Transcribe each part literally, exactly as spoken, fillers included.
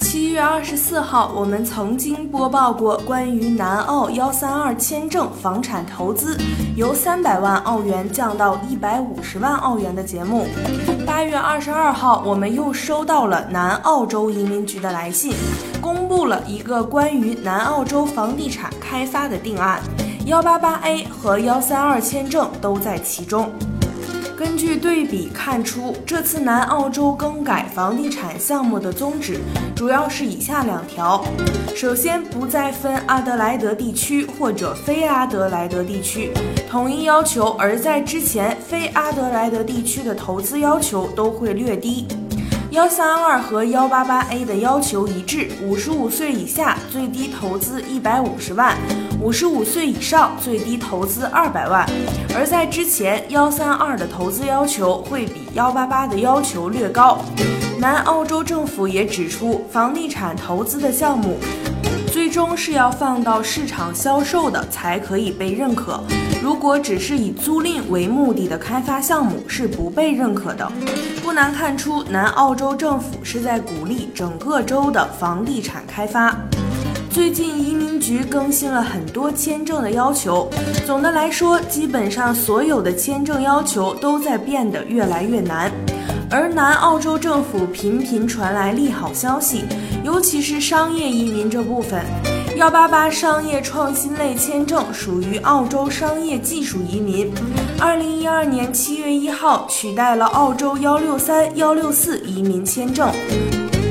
七月二十四号，我们曾经播报过关于南澳一三二签证房产投资由三百万澳元降到一百五十万澳元的节目。八月二十二号，我们又收到了南澳洲移民局的来信，公布了一个关于南澳洲房地产开发的定案， 一八八A 和一三二签证都在其中。根据对比看出，这次南澳洲更改房地产项目的宗旨主要是以下两条：首先，不再分阿德莱德地区或者非阿德莱德地区，统一要求；而在之前，非阿德莱德地区的投资要求都会略低。一三二和 一八八A 的要求一致，五十五岁以下最低投资一百五十万，五十五岁以上最低投资二百万。而在之前，一三二的投资要求会比一八八的要求略高。南澳洲政府也指出，房地产投资的项目最终是要放到市场销售的才可以被认可，如果只是以租赁为目的的开发项目是不被认可的。不难看出，南澳洲政府是在鼓励整个州的房地产开发。最近移民局更新了很多签证的要求，总的来说，基本上所有的签证要求都在变得越来越难。而南澳洲政府频频传来利好消息，尤其是商业移民这部分。一八八商业创新类签证属于澳洲商业技术移民，二零一二年七月一号取代了澳洲一六三、一六四移民签证，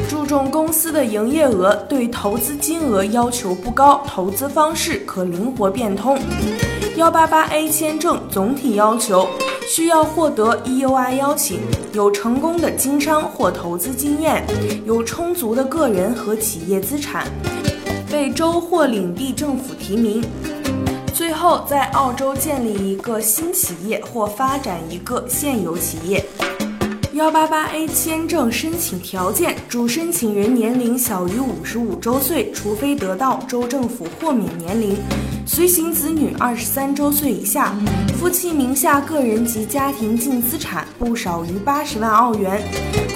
注重公司的营业额，对投资金额要求不高，投资方式可灵活变通。一八八A 签证总体要求需要获得 E O I 邀请，有成功的经商或投资经验，有充足的个人和企业资产，被州或领地政府提名，最后在澳洲建立一个新企业或发展一个现有企业。一八八A 签证申请条件：主申请人年龄小于五十五周岁，除非得到州政府豁免年龄；随行子女二十三周岁以下；夫妻名下个人及家庭净资产不少于八十万澳元；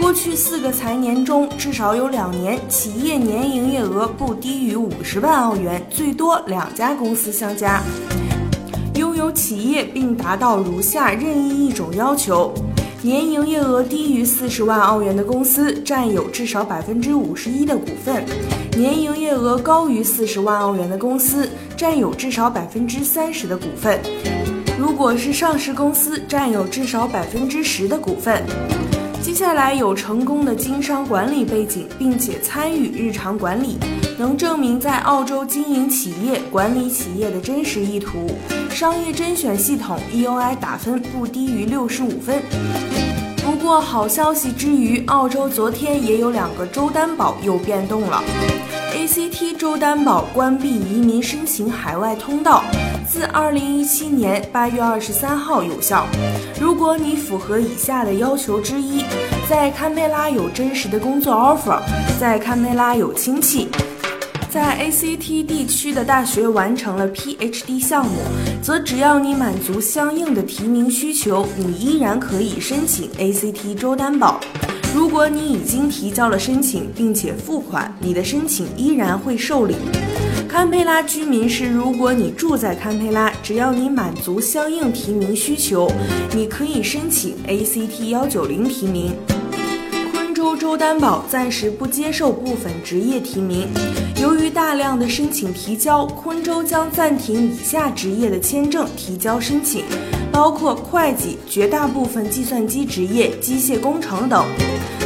过去四个财年中至少有两年企业年营业额不低于五十万澳元，最多两家公司相加；拥有企业并达到如下任意一种要求：年营业额低于四十万澳元的公司占有至少 百分之五十一 的股份；年营业额高于四十万澳元的公司占有至少 百分之三十 的股份；如果是上市公司，占有至少 百分之十 的股份。接下来，有成功的经商管理背景，并且参与日常管理，能证明在澳洲经营企业、管理企业的真实意图。商业甄选系统 E O I 打分不低于六十五分。不过好消息之余，澳洲昨天也有两个州担保又变动了。A C T 州担保关闭移民申请海外通道，自二零一七年八月二十三号有效。如果你符合以下的要求之一：在堪培拉有真实的工作 offer， 在堪培拉有亲戚，在 A C T 地区的大学完成了 P H D 项目，则只要你满足相应的提名需求，你依然可以申请 A C T 州担保。如果你已经提交了申请并且付款，你的申请依然会受理。堪培拉居民是，如果你住在堪培拉，只要你满足相应提名需求，你可以申请 A C T 一九零提名。州州担保暂时不接受部分职业提名，由于大量的申请提交，昆州将暂停以下职业的签证提交申请，包括会计、绝大部分计算机职业、机械工程等。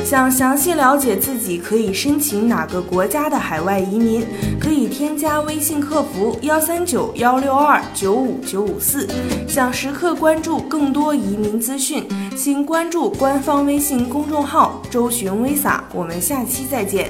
想详细了解自己可以申请哪个国家的海外移民，可以添加微信客服一三九一六二九五九五四。想时刻关注更多移民资讯，请关注官方微信公众号“周巡Visa”。我们下期再见。